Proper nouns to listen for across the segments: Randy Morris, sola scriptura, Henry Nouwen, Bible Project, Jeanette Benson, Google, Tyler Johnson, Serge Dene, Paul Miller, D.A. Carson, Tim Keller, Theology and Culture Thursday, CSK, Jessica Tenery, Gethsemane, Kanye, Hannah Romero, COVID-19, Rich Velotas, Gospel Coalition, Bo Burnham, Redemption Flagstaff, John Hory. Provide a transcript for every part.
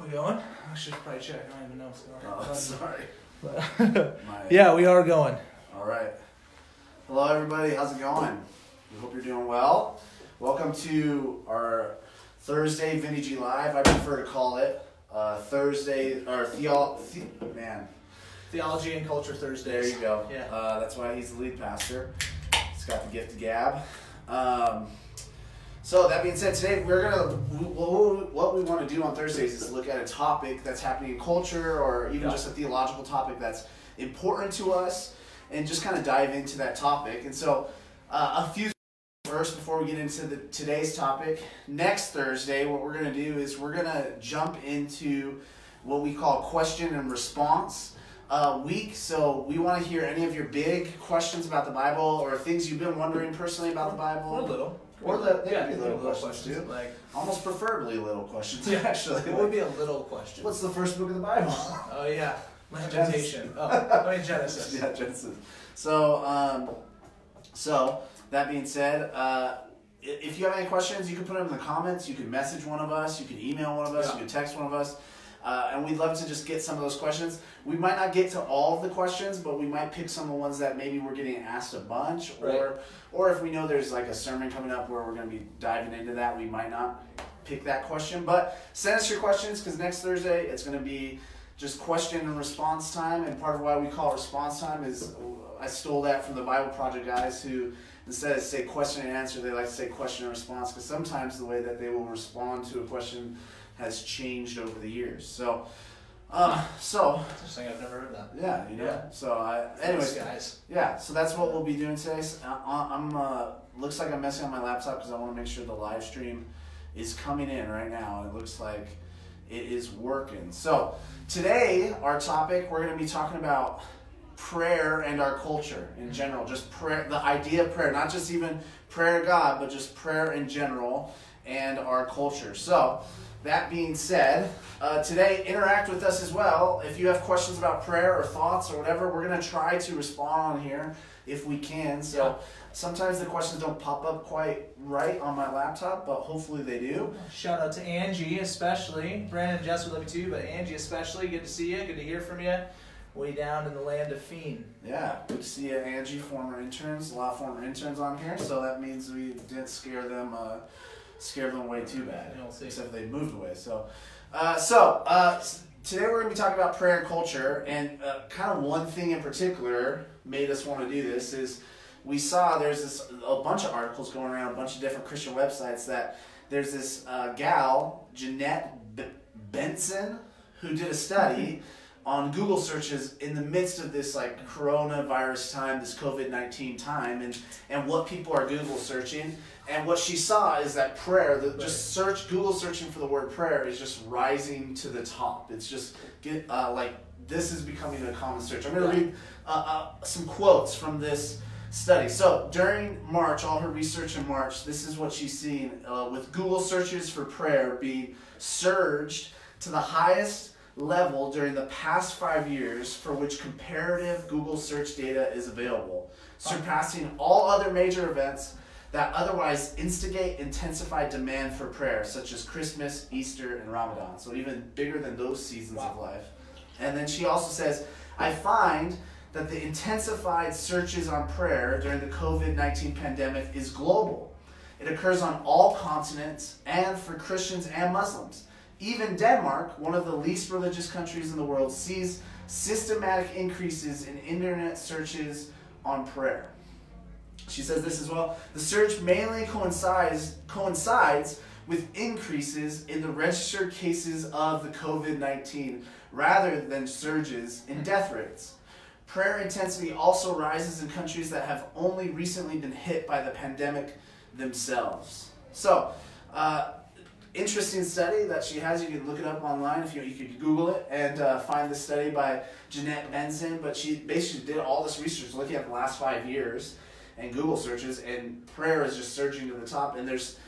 We going? I should probably check. I don't even know what's going on. Oh, sorry. But yeah, we are going. All right. Hello, everybody. How's it going? We hope you're doing well. Welcome to our Thursday Vintage Live. I prefer to call it Thursday or Theology and Culture Thursday. There you go. Yeah. That's why he's the lead pastor. He's got the gift of gab. So that being said, today what we want to do on Thursdays is look at a topic that's happening in culture, or even just a theological topic that's important to us, and just kind of dive into that topic. And so a few things first before we get into today's topic. Next Thursday, what we're going to do is we're going to jump into what we call question and response week. So we want to hear any of your big questions about the Bible, or things you've been wondering personally about the Bible. A little. Or little questions too. Like, almost preferably little questions, actually. What would be a little question? What's the first book of the Bible? Oh, yeah. Lamentation. Genesis. Yeah, Genesis. So, that being said, if you have any questions, you can put them in the comments. You can message one of us. You can email one of us. You can text one of us. And we'd love to just get some of those questions. We might not get to all of the questions, but we might pick some of the ones that maybe we're getting asked a bunch, or if we know there's like a sermon coming up where we're going to be diving into that, we might not pick that question. But send us your questions, because next Thursday it's going to be just question and response time. And part of why we call it response time is I stole that from the Bible Project guys, who instead of say question and answer, they like to say question and response, because sometimes the way that they will respond to a question has changed over the years. So, interesting. I've never heard that. Yeah, you know. Yeah. So, anyways, guys. Yeah. So that's what we'll be doing today. So I'm looks like I'm messing on my laptop because I want to make sure the live stream is coming in right now. It looks like it is working. So today, our topic, we're going to be talking about prayer and our culture in general. Just prayer, the idea of prayer, not just even prayer to God, but just prayer in general and our culture. So. That being said, today, interact with us as well. If you have questions about prayer or thoughts or whatever, we're going to try to respond on here if we can. So sometimes the questions don't pop up quite right on my laptop, but hopefully they do. Shout out to Angie especially. Brandon and Jess, we love you too, but Angie especially. Good to see you. Good to hear from you. Way down in the land of Fiend. Yeah, good to see you, Angie, former interns. A lot of former interns on here, so that means we didn't scare them away too bad, except they moved away. So, today we're going to be talking about prayer and culture, and kind of one thing in particular made us want to do this is we saw there's a bunch of articles going around, a bunch of different Christian websites, that there's this gal, Jeanette Benson, who did a study on Google searches in the midst of this like coronavirus time, this COVID-19 time, and what people are Google searching. And what she saw is that prayer, just Google searching for the word prayer is just rising to the top. It's just this is becoming a common search. I'm going to read some quotes from this study. So during March, all her research in March, this is what she's seen with Google searches for prayer being surged to the highest level during the past 5 years for which comparative Google search data is available, surpassing all other major events that otherwise instigate intensified demand for prayer, such as Christmas, Easter, and Ramadan. So even bigger than those seasons of life. And then she also says, I find that the intensified searches on prayer during the COVID-19 pandemic is global. It occurs on all continents and for Christians and Muslims. Even Denmark, one of the least religious countries in the world, sees systematic increases in internet searches on prayer. She says this as well. The surge mainly coincides with increases in the registered cases of the COVID-19 rather than surges in death rates. Prayer intensity also rises in countries that have only recently been hit by the pandemic themselves. So, interesting study that she has. You can look it up online if you could Google it and find the study by Jeanette Benson. But she basically did all this research looking at the last 5 years. And Google searches, and prayer is just surging to the top. And there's,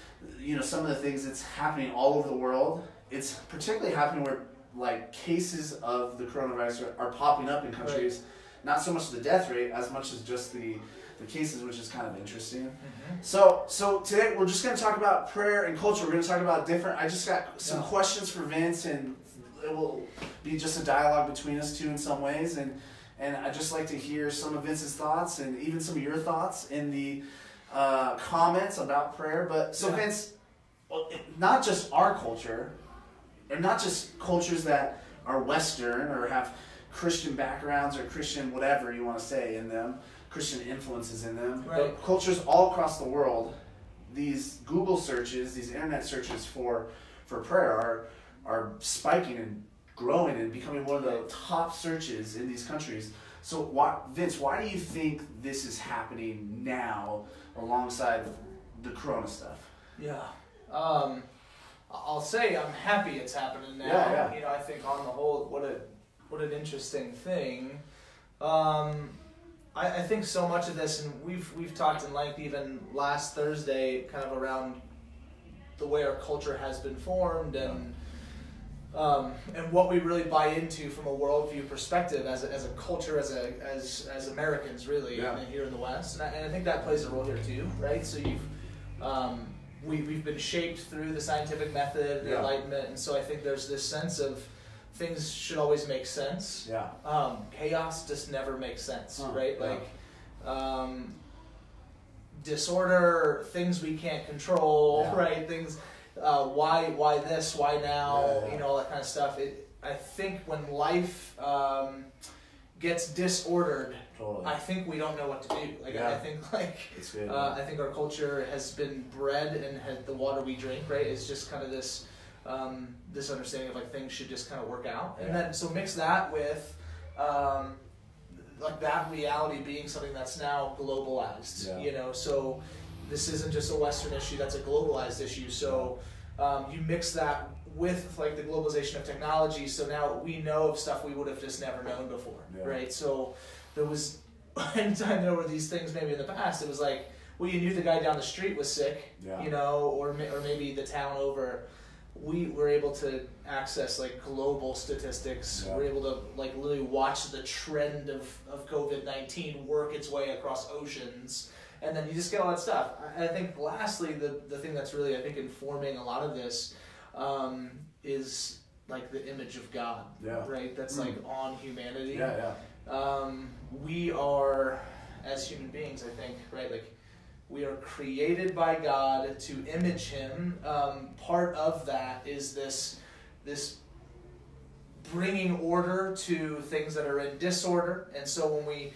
some of the things that's happening all over the world. It's particularly happening where like cases of the coronavirus are popping up in countries, not so much the death rate as much as just the cases, which is kind of interesting. So today we're just going to talk about prayer and culture. We're going to talk about different. I just got some questions for Vince and it will be just a dialogue between us two in some ways, and I'd just like to hear some of Vince's thoughts and even some of your thoughts in the comments about prayer. But so Vince, not just our culture, or not just cultures that are Western or have Christian backgrounds or Christian whatever you want to say in them, Christian influences in them, but cultures all across the world, these Google searches, these internet searches for prayer are spiking and growing and becoming one of the top searches in these countries. So why, Vince, why do you think this is happening now alongside the Corona stuff? Yeah, I'll say I'm happy it's happening now. You know, I think on the whole, what an interesting thing. I think so much of this, and we've talked in length even last Thursday, kind of around the way our culture has been formed and what we really buy into from a worldview perspective as a culture, as Americans really, and here in the West, and I think that plays a role here too, right? So you've we've been shaped through the scientific method, the Enlightenment, and so I think there's this sense of things should always make sense. Chaos just never makes sense, right? Like disorder, things we can't control, right? Things, why this, why now, you know, all that kind of stuff. I think when life gets disordered, I think we don't know what to do. Like I think like I think our culture has been bred, and the water we drink, right, is just kind of this. This understanding of like things should just kind of work out, and then so mix that with like that reality being something that's now globalized, you know, so this isn't just a Western issue, that's a globalized issue. So you mix that with like the globalization of technology, so now we know of stuff we would have just never known before, right? So there was any time there were these things maybe in the past, it was like, well, you knew the guy down the street was sick, you know, or maybe the town over. We were able to access like global statistics. We're able to like literally watch the trend of COVID-19 work its way across oceans, and then you just get all that stuff. And I think lastly, the thing that's really, I think, informing a lot of this is like the image of God, right? That's like on humanity. We are, as human beings, I think, right, like we are created by God to image Him. Part of that is this bringing order to things that are in disorder. And so when we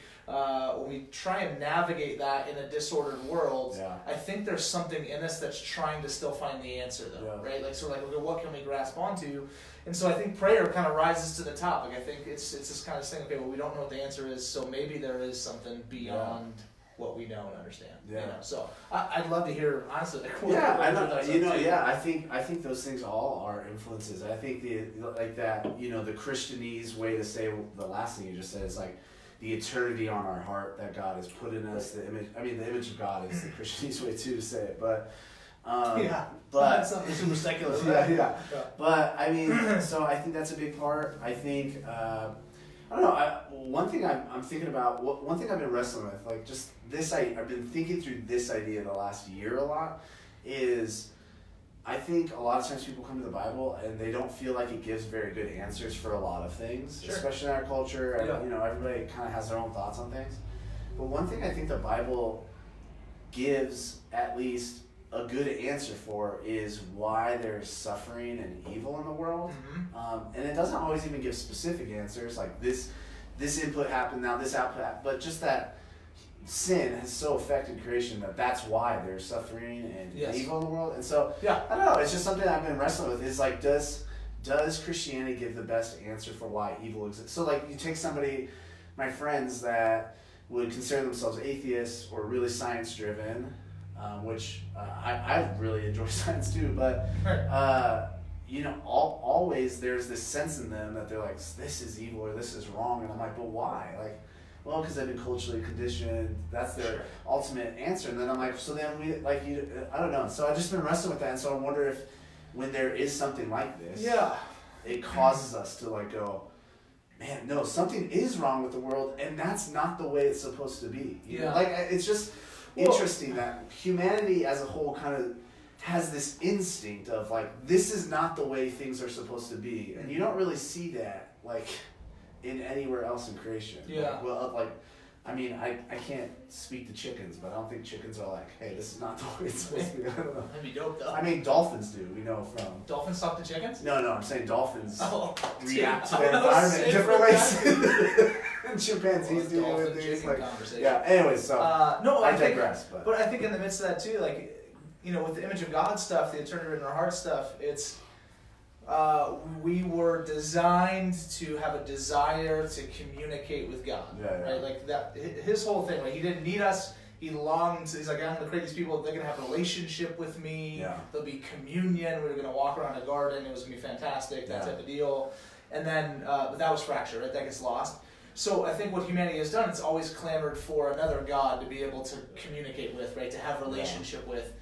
try and navigate that in a disordered world, I think there's something in us that's trying to still find the answer, though, right? Like, so okay, what can we grasp onto? And so I think prayer kind of rises to the top. Like I think it's this kind of thing. Okay, well, we don't know what the answer is, so maybe there is something beyond. What we know and understand, you know? So I'd love to hear, honestly, like, I love, you know, I think those things all are influences. I think the Christianese way to say the last thing you just said is like the eternity on our heart that God has put in us. The image of God is the Christianese way too to say it, but but that's something super secular. But I mean, so I think that's a big part. I think. I don't know. One thing I'm thinking about, one thing I've been wrestling with, like just this, I've been thinking through this idea the last year a lot, is I think a lot of times people come to the Bible and they don't feel like it gives very good answers for a lot of things, especially in our culture. Yeah. You know, everybody kind of has their own thoughts on things. But one thing I think the Bible gives at least a good answer for is why there's suffering and evil in the world. And it doesn't always even give specific answers, like this input happened, now this output happened, but just that sin has so affected creation that's why there's suffering and evil in the world. And so, I don't know, it's just something I've been wrestling with. It's like, does Christianity give the best answer for why evil exists? So like, you take somebody, my friends that would consider themselves atheists or really science-driven, which I really enjoy science too, but you know, always there's this sense in them that they're like, this is evil or this is wrong, and I'm like, but why? Like, well, because they've been culturally conditioned. That's their ultimate answer. And then I'm like, so then we like you. I don't know. So I've just been wrestling with that, and so I wonder if when there is something like this, it causes us to like go, man, no, something is wrong with the world, and that's not the way it's supposed to be. You know? Like it's just. Interesting that humanity as a whole kind of has this instinct of like, this is not the way things are supposed to be. And you don't really see that like in anywhere else in creation. Yeah. Like, well, like, I mean, I can't speak to chickens, but I don't think chickens are like, hey, this is not the way it's supposed to be. I don't know. That'd be dope, though. I mean, dolphins do. We know from... Dolphins talk to chickens? No, no. I'm saying dolphins react to their environment in different ways. And chimpanzees do different things. Like, yeah, anyway, so I digress. But I think in the midst of that, too, like, you know, with the image of God stuff, the eternity in our heart stuff, it's... we were designed to have a desire to communicate with God, right? Like that, his whole thing. Like he didn't need us. He longed. He's like, I'm gonna create these people. They're gonna have a relationship with me. Yeah. There'll be communion. We're gonna walk around a garden. It was gonna be fantastic. That type of deal. And then, but that was fractured. Right? That gets lost. So I think what humanity has done, it's always clamored for another God to be able to communicate with, right? To have a relationship with.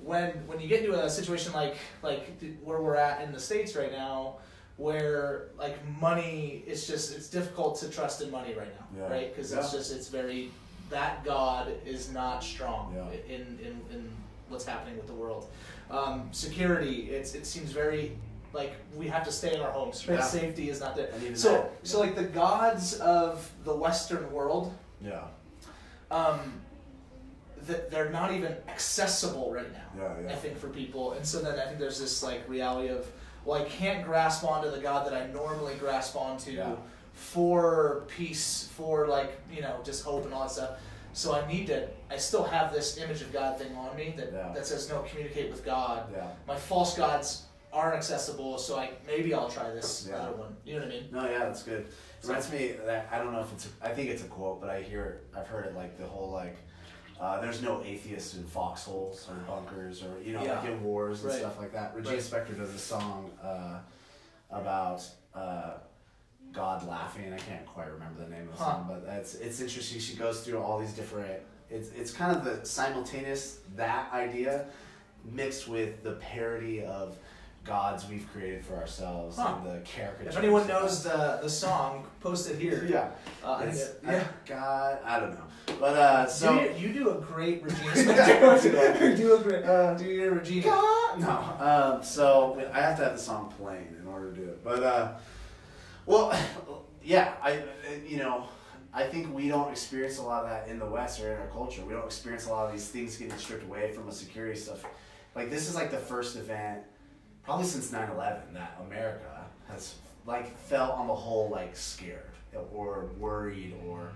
When you get into a situation like where we're at in the States right now, where like money, it's difficult to trust in money right now, right? Because it's very, that God is not strong in what's happening with the world. Security, it seems very like we have to stay in our homes. Right? Safety is not there. So like the gods of the Western world. Yeah. That they're not even accessible right now, I think, for people. And so then I think there's this like reality of, well, I can't grasp onto the God that I normally grasp onto for peace, for like, you know, just hope and all that stuff. So I still have this image of God thing on me that says, no, communicate with God. Yeah. My false gods aren't accessible, so maybe I'll try this other one. You know what I mean? No, yeah, that's good. It reminds me, that, I don't know if it's, I think it's a quote, but I've heard it like the whole like, there's no atheists in foxholes or bunkers or, you know, like in wars and stuff like that. Regina Spektor does a song about God laughing. I can't quite remember the name of the song, but it's interesting. She goes through all these different... It's kind of the simultaneous, that idea, mixed with the parody of gods we've created for ourselves and the caricature. If anyone knows the song, post it here. Yeah. God, I don't know. But so you do a great Regina. Do your Regina. God. No. So I have to have the song playing in order to do it. But I think we don't experience a lot of that in the West or in our culture. We don't experience a lot of these things getting stripped away from us, security stuff. Like this is like the first event, probably since 9/11, that America has like felt on the whole like scared or worried or,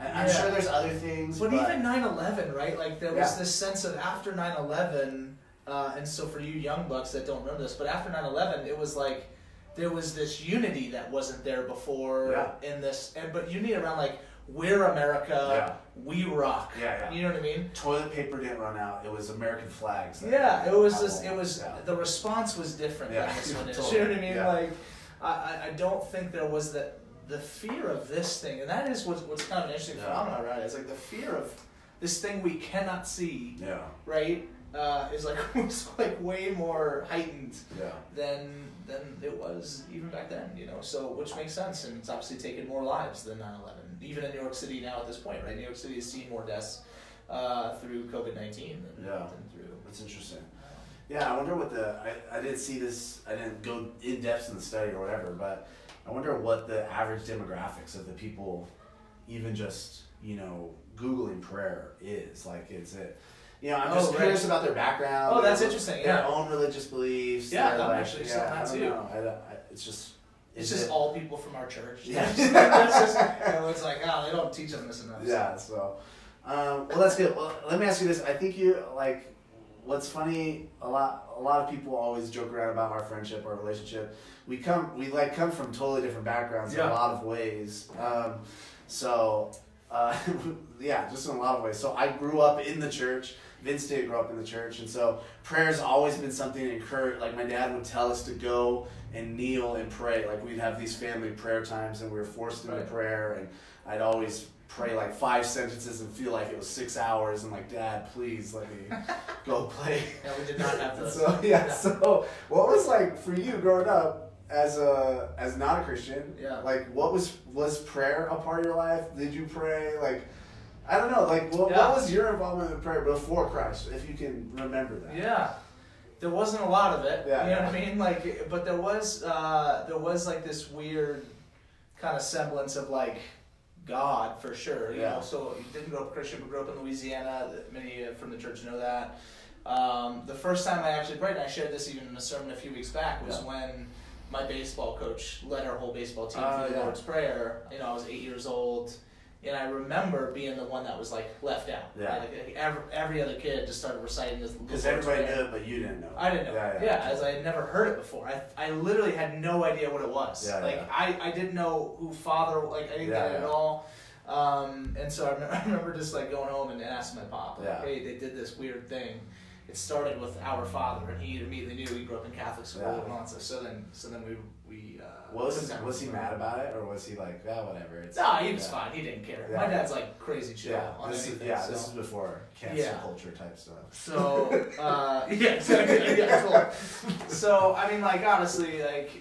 and I'm sure there's other things. But even 9/11, right? Like there was this sense of after 9/11, and so for you young bucks that don't remember this, but after 9/11, it was like there was this unity that wasn't there before in this, but unity around like, we're America, we rock. You know what I mean? Toilet paper didn't run out. It was American flags. The response was different than this one is. Totally. You know what I mean? Like, I don't think there was the fear of this thing, and that is what's kind of an interesting phenomenon, right? It's like the fear of this thing we cannot see, right? Is like was like way more heightened than it was even back then, you know. So which makes sense, and it's obviously taken more lives than 9/11. Even in New York City now at this point, right? New York City has seen more deaths through COVID-19 than through. That's interesting. Yeah, I wonder what I didn't see this. I didn't go in depth in the study or whatever, but I wonder what the average demographics of the people, even just Googling prayer is like. I'm just curious about their background. Oh, that's interesting. Their own religious beliefs. Yeah, I'm actually that too. It's just... It's just all people from our church. Yeah. It's like, oh, they don't teach them this enough. Yeah, so... well, that's good. Well, let me ask you this. I think you, like... What's funny, a lot of people always joke around about our friendship, our relationship. We come from totally different backgrounds in a lot of ways. Just in a lot of ways. So I grew up in the church. Vince did grow up in the church, and so prayer's always been something to encourage. Like my dad would tell us to go and kneel and pray. Like we'd have these family prayer times, and we were forced into prayer. And I'd always pray like 5 sentences and feel like it was 6 hours. And like, Dad, please let me go play. Yeah, we did not have those. So what was like for you growing up? As not a Christian, like what was prayer a part of your life? Did you pray? Like, I don't know. Like, what was your involvement in prayer before Christ, if you can remember that? Yeah, There wasn't a lot of it, yeah, you know what I mean? Like, but there was like this weird kind of semblance of like God for sure. You know, so he didn't grow up Christian, but grew up in Louisiana. Many from the church know that. The first time I actually prayed, and I shared this even in a sermon a few weeks back, was when my baseball coach led our whole baseball team through the Lord's Prayer. You know, I was 8 years old, and I remember being the one that was like left out. Yeah. Like, every other kid just started reciting this. Because everybody knew it, but you didn't know. I didn't know. Yeah, as I had never heard it before. I literally had no idea what it was. Yeah, like I didn't know who Father. Like I didn't get it at all. And so I remember just like going home and asking my pop, like, hey, they did this weird thing. It started with Our Father, and he immediately knew he grew up in Catholic school and all that stuff. Was he mad about it, or was he like, yeah, whatever? It's, no, he was fine. He didn't care. Yeah. My dad's like crazy chill on anything. This is before cancer culture type stuff. So, so I mean, like honestly, like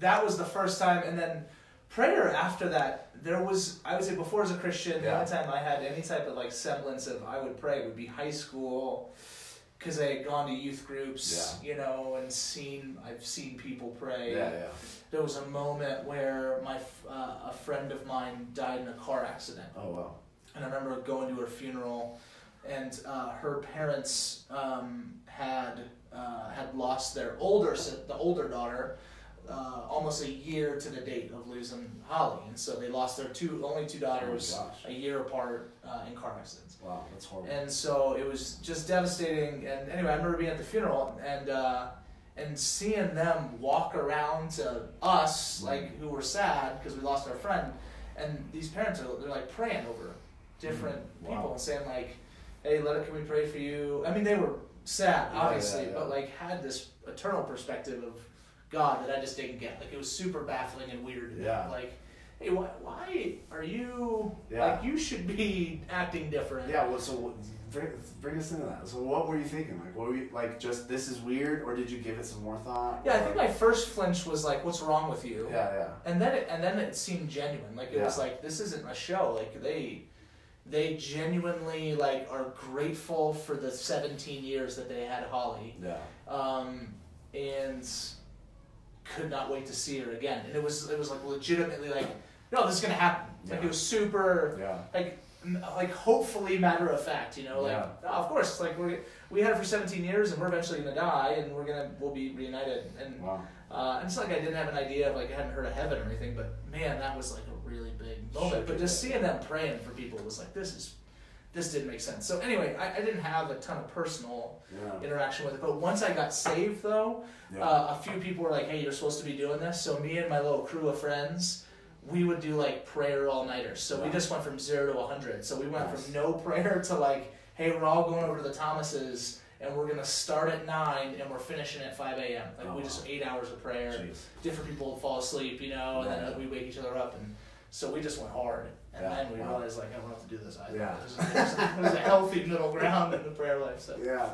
that was the first time, and then prayer after that. There was, I would say, before as a Christian, the only time I had any type of like semblance of I would pray would be high school. Because I had gone to youth groups, you know, and I've seen people pray. Yeah. There was a moment where my a friend of mine died in a car accident. Oh wow! And I remember going to her funeral, and her parents had lost their older daughter almost a year to the date of losing Holly, and so they lost their only two daughters a year apart in car accidents. Wow, that's horrible. And so it was just devastating. And anyway, I remember being at the funeral and seeing them walk around to us, like who were sad because we lost our friend, and these parents they're like praying over different people and saying like, "Hey, can we pray for you?" I mean, they were sad, obviously, but like had this eternal perspective of God that I just didn't get. Like it was super baffling and weird. Yeah. Like, hey, why are you? Like you should be acting different. Yeah. Well, so bring us into that. So what were you thinking? Like, what were you like? Just this is weird, or did you give it some more thought? Yeah, I think my first flinch was like, what's wrong with you? Yeah. And then it seemed genuine. Like it was like this isn't a show. Like they genuinely like are grateful for the 17 years that they had Holly. Yeah. And could not wait to see her again, and it was like legitimately like, no, this is gonna happen. Like it was super like hopefully matter of fact, you know, like oh, of course, like we had her for 17 years, and we're eventually gonna die, and we'll be reunited. And it's like I didn't have an idea of like I hadn't heard of heaven or anything, but man, that was like a really big moment. But just seeing them praying for people was like this didn't make sense. So anyway, I didn't have a ton of personal interaction with it. But once I got saved, though, a few people were like, hey, you're supposed to be doing this. So me and my little crew of friends, we would do, like, prayer all-nighters. So we just went from 0 to 100. So we went from no prayer to, like, hey, we're all going over to the Thomases, and we're going to start at 9, and we're finishing at 5 a.m. Like, we just 8 hours of prayer. Jeez. Different people would fall asleep, you know, and then we wake each other up. And so we just went hard. And then we realized, like, I don't have to do this either. Yeah. There's a healthy middle ground in the prayer life. So. Yeah.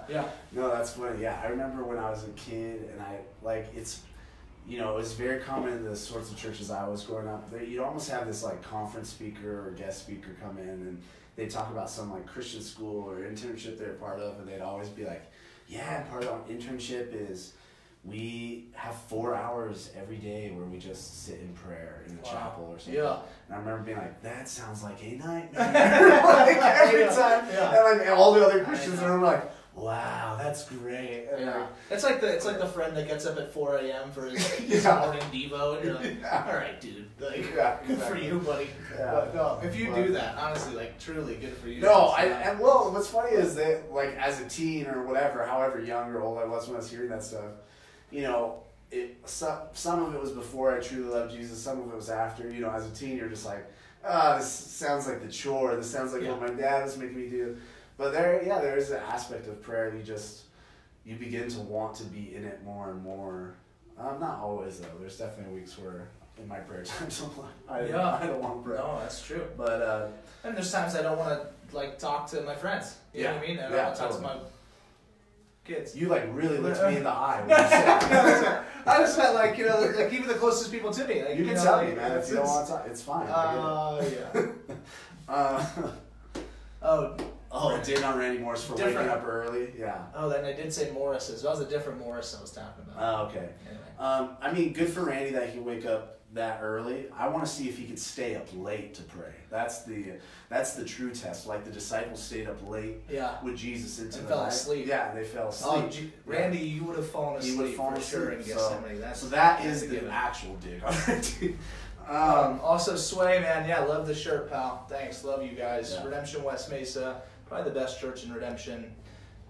No, that's funny. Yeah, I remember when I was a kid, and I, like, it's, you know, it was very common in the sorts of churches I was growing up. You'd almost have this, like, conference speaker or guest speaker come in, and they'd talk about some, like, Christian school or internship they're part of, and they'd always be like, yeah, part of our internship is we have 4 hours every day where we just sit in prayer in the chapel or something. Yeah. And I remember being like, that sounds like a nightmare. Like every time. Yeah. And like all the other Christians are like, wow, that's great. And like, it's like the friend that gets up at 4 a.m. for his morning Devo, and you're like, all right, dude. Like good for you, buddy. Yeah. But no, if you do that, honestly, like truly good for you. No, well what's funny is that like as a teen or whatever, however young or old I was when I was hearing that stuff, you know, some of it was before I truly loved Jesus, some of it was after. You know, as a teen, you're just like, this sounds like the chore. This sounds like what my dad was making me do. But there is an aspect of prayer. You begin to want to be in it more and more. Not always, though. There's definitely weeks where in my prayer times, I don't want prayer. No, that's true. But and there's times I don't want to, like, talk to my friends. You know what I mean? I don't want to talk to my kids. You like really looked me in the eye when you said that. I just felt like, you know, like even the closest people to me. Like, you can tell me, man, if you don't want to talk, it's fine. Oh, yeah. Oh, a dig on Randy Morris for waking up early. Yeah. Oh, then I did say Morris as well. That was a different Morris I was talking about. Oh, okay. Anyway. I mean, good for Randy that he wake up that early. I want to see if he could stay up late to pray. That's the true test. Like the disciples stayed up late with Jesus into the night. They fell asleep. Yeah, they fell asleep. Oh, Randy, you would have fallen asleep. He would have fallen asleep for sure in Gethsemane. So that is the actual dig on Randy. Also, Sway, man, yeah, love the shirt, pal. Thanks, love you guys. Yeah. Redemption West Mesa, probably the best church in Redemption.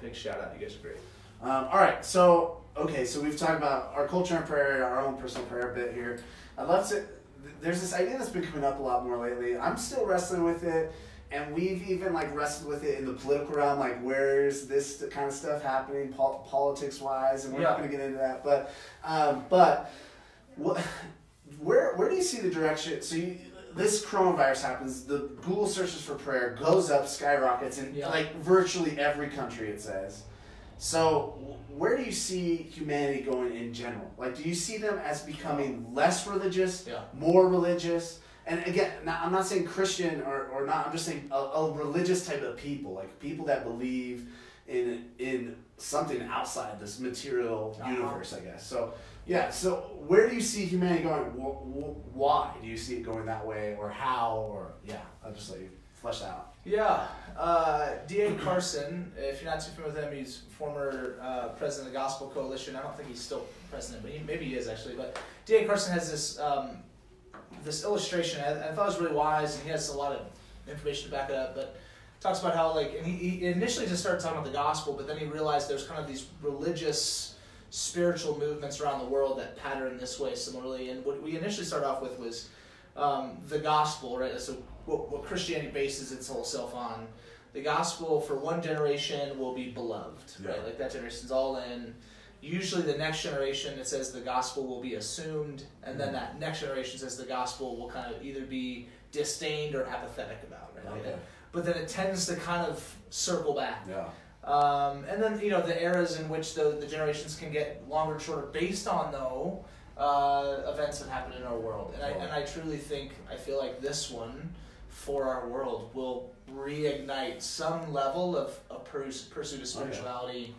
Big shout out, you guys are great. All right, so okay, so we've talked about our culture and prayer, our own personal prayer a bit here. I'd love to. There's this idea that's been coming up a lot more lately. I'm still wrestling with it, and we've even like wrestled with it in the political realm, like where's this kind of stuff happening, politics-wise, and we're not going to get into that. But what? Where do you see the direction? So this coronavirus happens, the Google searches for prayer goes up, skyrockets in like virtually every country, it says. So where do you see humanity going in general? Like, do you see them as becoming less religious, more religious? And again, I'm not saying Christian or not. I'm just saying a religious type of people, like people that believe in something outside this material universe, I guess. So yeah, so where do you see humanity going? Why do you see it going that way, or how, or I'll just let you flesh that out. Yeah, D.A. Carson, if you're not too familiar with him, he's former president of the Gospel Coalition. I don't think he's still president, but maybe he is actually. But D.A. Carson has this this illustration. I thought it was really wise, and he has a lot of information to back it up, but talks about how, like, and he initially just started talking about the gospel, but then he realized there's kind of these religious, spiritual movements around the world that pattern this way similarly. And what we initially started off with was the gospel, right? So what Christianity bases its whole self on. The gospel for one generation will be beloved, right? Like that generation's all in. Usually the next generation, it says the gospel will be assumed, and then that next generation says the gospel will kind of either be disdained or apathetic about, right? Okay. But then it tends to kind of circle back. Yeah. And then, you know, the eras in which the generations can get longer and shorter based on, though, events that happen in our world. And I truly think, I feel like this one for our world will reignite some level of a pursuit of spirituality.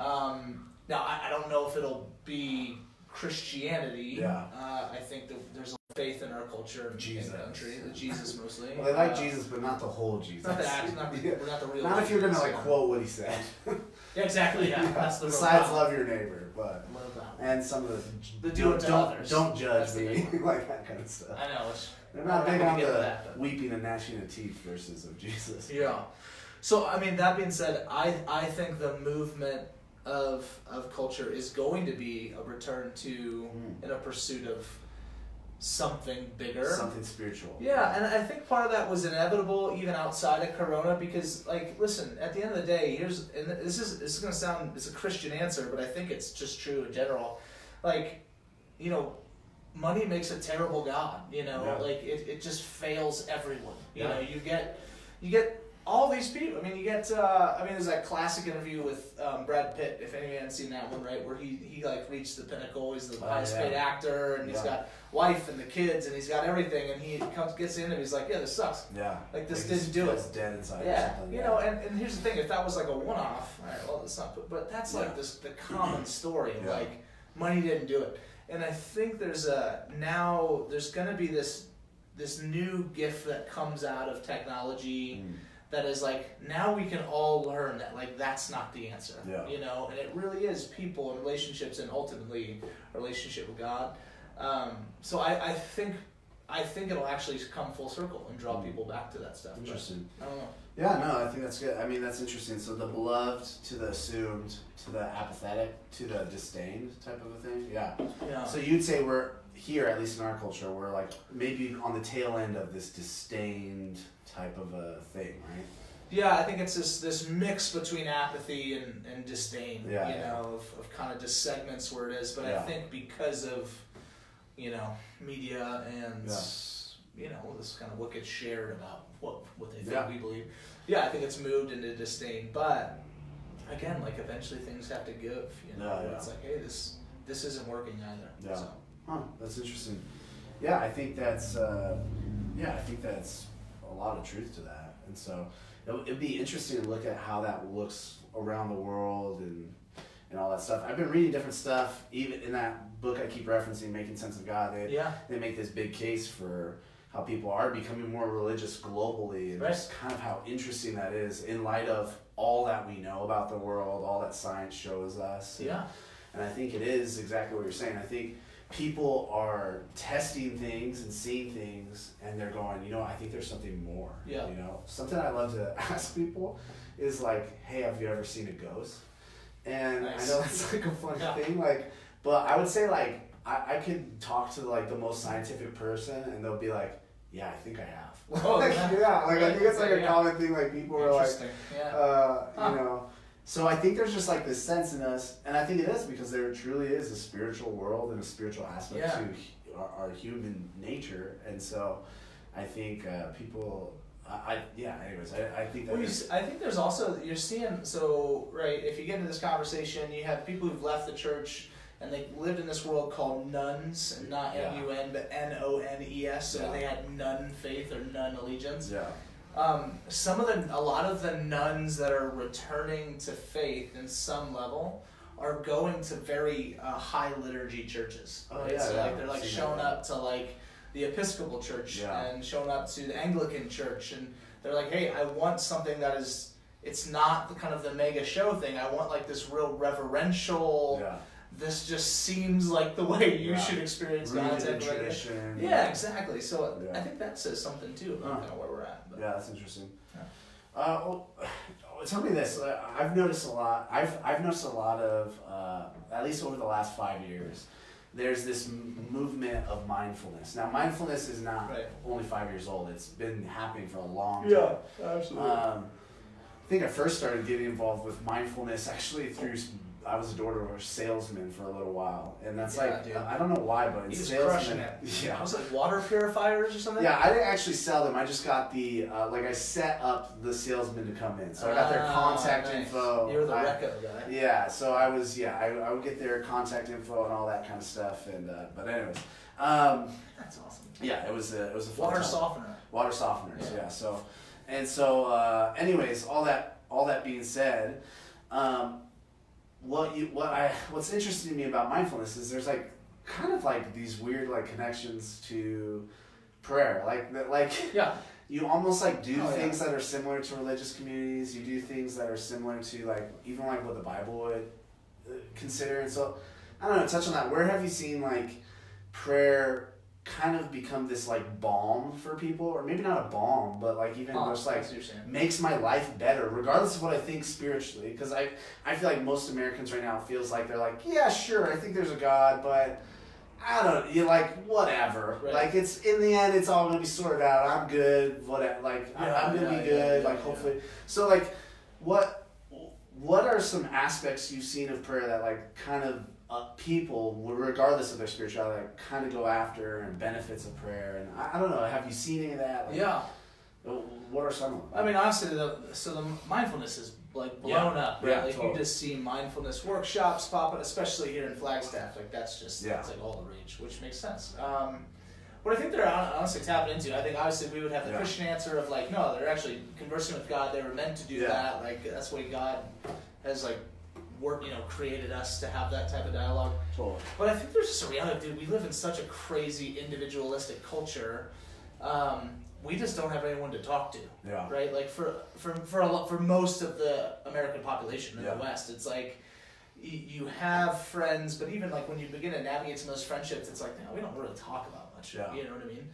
Okay. Now, I don't know if it'll be Christianity. Yeah. I think that there's a faith in our culture and Jesus. Country. Jesus mostly. Well, they like Jesus, but not the whole Jesus. Not the act, we're not the real Not Jesus, if you're going to like quote what he said. Yeah, exactly, yeah. That's the Besides problem. Love your neighbor, but... Love that. And some of the don't judge me. Like that kind of stuff. I know. They're not big on the weeping and gnashing of teeth verses of Jesus. Yeah. So, I mean, that being said, I think the movement of culture is going to be a return to and a pursuit of something bigger, something spiritual. Yeah, and I think part of that was inevitable even outside of Corona, because, like, listen, at the end of the day, here's, and this is gonna sound, it's a Christian answer, but I think it's just true in general. Like, you know, money makes a terrible god. You know, like it just fails everyone. You know, you get all these people. I mean, you get. I mean, there's that classic interview with Brad Pitt. If anyone's seen that one, right, where he like reached the pinnacle. He's the highest paid actor, and he's got wife and the kids, and he's got everything. And he gets in, and he's like, "Yeah, this sucks. Yeah, like this didn't do it." It's dead inside. Yeah, you know. And here's the thing: if that was like a one-off, all right, well, that's not. But that's like the common story. Of like, money didn't do it. And I think there's gonna be this new gift that comes out of technology. Mm. That is like, now we can all learn that, like, that's not the answer, you know? And it really is people and relationships, and ultimately a relationship with God. So I think it'll actually come full circle and draw people back to that stuff. Interesting. But I don't know. Yeah, no, I think that's good. I mean, that's interesting. So the beloved to the assumed to the apathetic to the disdained type of a thing. Yeah. Yeah. So you'd say we're here, at least in our culture, we're like maybe on the tail end of this disdained type of a thing, right? Yeah, I think it's this mix between apathy and disdain, know, of kind of just segments where it is. But I think because of, you know, media and, you know, this kind of what gets shared about what they think we believe. Yeah, I think it's moved into disdain. But, again, like, eventually things have to give, you know? Yeah, yeah. It's like, hey, this isn't working either. Yeah. So. Huh, that's interesting. Yeah, I think that's a lot of truth to that. And so, it'd be interesting to look at how that looks around the world and all that stuff. I've been reading different stuff, even in that book I keep referencing, Making Sense of God. They make this big case for how people are becoming more religious globally, and just kind of how interesting that is in light of all that we know about the world, all that science shows us. And I think it is exactly what you're saying. I think people are testing things and seeing things, and they're going, you know, I think there's something more. You know, something I love to ask people is like, hey, have you ever seen a ghost? And I know that's like a funny thing, like, but I would say like I could talk to like the most scientific person, and they'll be like, yeah, I think I have. I think it's like a common thing. Like people are like, you know. So I think there's just like this sense in us, and I think it is because there truly is a spiritual world and a spiritual aspect to our human nature, and so I think people. I think that. Well, I think there's also you're seeing if you get into this conversation, you have people who've left the church. And they lived in this world called nuns, and not N-U-N, but N-O-N-E-S, so they had nun faith or nun allegiance. A lot of the nuns that are returning to faith in some level are going to very high liturgy churches. They're like showing up to like the Episcopal Church and showing up to the Anglican Church, and they're like, hey, I want something that is, it's not the kind of the mega show thing. I want like this real reverential. This just seems like the way you should experience God's tradition. So I think that says something too about kind of where we're at. But. Yeah, that's interesting. Tell me this. I've noticed a lot. I've noticed a lot of at least over the last 5 years. There's this movement of mindfulness. Now, mindfulness is not only 5 years old. It's been happening for a long time. I think I first started getting involved with mindfulness actually through. I was a daughter of a salesman for a little while, and that's I don't know why, but it's crushing it. I was like water purifiers or something. I didn't actually sell them. I just got the I set up the salesman to come in, so I got their contact info. You were the reco guy. So I was I would get their contact info and all that kind of stuff, and but anyways, that's awesome. It was a fun water softener. Water softeners, So anyways, all that being said. What's interesting to me about mindfulness is there's like kind of like these weird like connections to prayer, you almost like do things that are similar to religious communities. You do things that are similar to like even like what the Bible would consider. And so I don't know, touch on that. Where have you seen like prayer kind of become this like balm for people, or maybe not a balm, but like even just like makes my life better regardless of what I think spiritually? Because I feel like most Americans right now feels like they're like, yeah, sure, I think there's a God, but I don't, you like whatever, like it's in the end it's all gonna be sorted out, I'm good, whatever, like I'm gonna be good, like hopefully. So like what are some aspects you've seen of prayer that like kind of people, regardless of their spirituality, kind of go after, and benefits of prayer? And I don't know, have you seen any of that? Like, what are some of them? I mean, honestly, the mindfulness is like blown up, right? You just see mindfulness workshops popping, especially here in Flagstaff. Like that's just that's like all the rage, which makes sense. What I think they're honestly tapping into, I think obviously we would have the Christian answer of like, no, they're actually conversing with God. They were meant to do that. Like that's why God has like. Created us to have that type of dialogue. But I think there's just a reality, dude, we live in such a crazy individualistic culture. We just don't have anyone to talk to, right? Like for most of the American population in the West, it's like you have friends, but even like when you begin to navigate some of those friendships, it's like, no, we don't really talk about much, you know what I mean?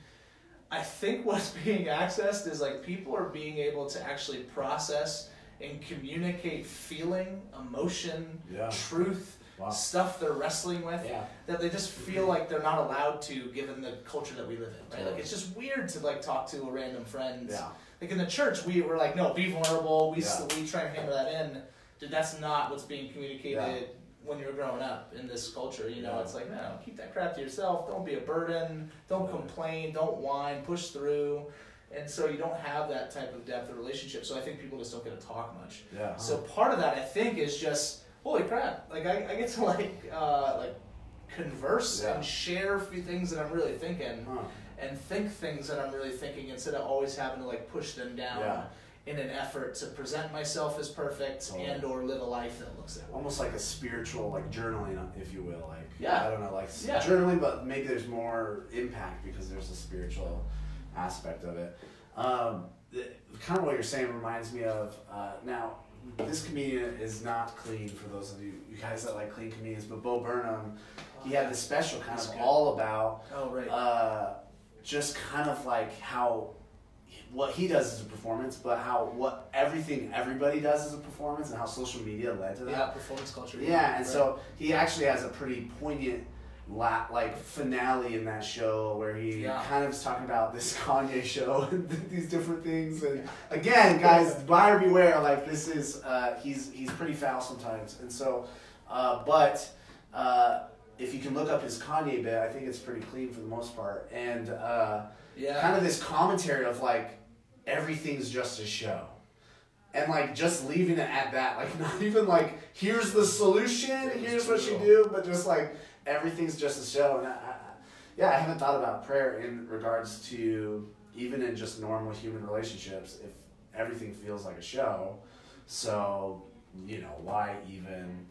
I think what's being accessed is like people are being able to actually process and communicate feeling, emotion, truth, stuff they're wrestling with that they just feel like they're not allowed to given the culture that we live in, right? Like it's just weird to like talk to a random friend. Like in the church, we were like, no, be vulnerable. We try and hammer that in. Dude, that's not what's being communicated when you're growing up in this culture. You know, it's like, no, keep that crap to yourself. Don't be a burden. Don't complain. Don't whine. Push through. And so you don't have that type of depth of relationship. So I think people just don't get to talk much. So part of that, I think, is just, holy crap, like I get to like converse and share a few things that I'm really thinking and think things that I'm really thinking instead of always having to like push them down in an effort to present myself as perfect and or live a life that looks that way. Almost like a spiritual, like journaling, if you will. Like, I don't know, like journaling, but maybe there's more impact because there's a spiritual aspect of it. Kind of what you're saying reminds me of, now, this comedian is not clean for those of you guys that like clean comedians, but Bo Burnham, he had this special kind of all about just kind of like how what he does is a performance, but how what everything everybody does is a performance, and how social media led to that. Yeah, performance culture. Yeah, and so he actually has a pretty poignant like finale in that show where he kind of is talking about this Kanye show and these different things. And again, guys, buyer beware. Like this is he's pretty foul sometimes, and so if you can look up his Kanye bit, I think it's pretty clean for the most part, and kind of this commentary of like everything's just a show. And like just leaving it at that, like not even like here's the solution, here's what you do, but just like everything's just a show. And I haven't thought about prayer in regards to even in just normal human relationships. If everything feels like a show, so you know why even,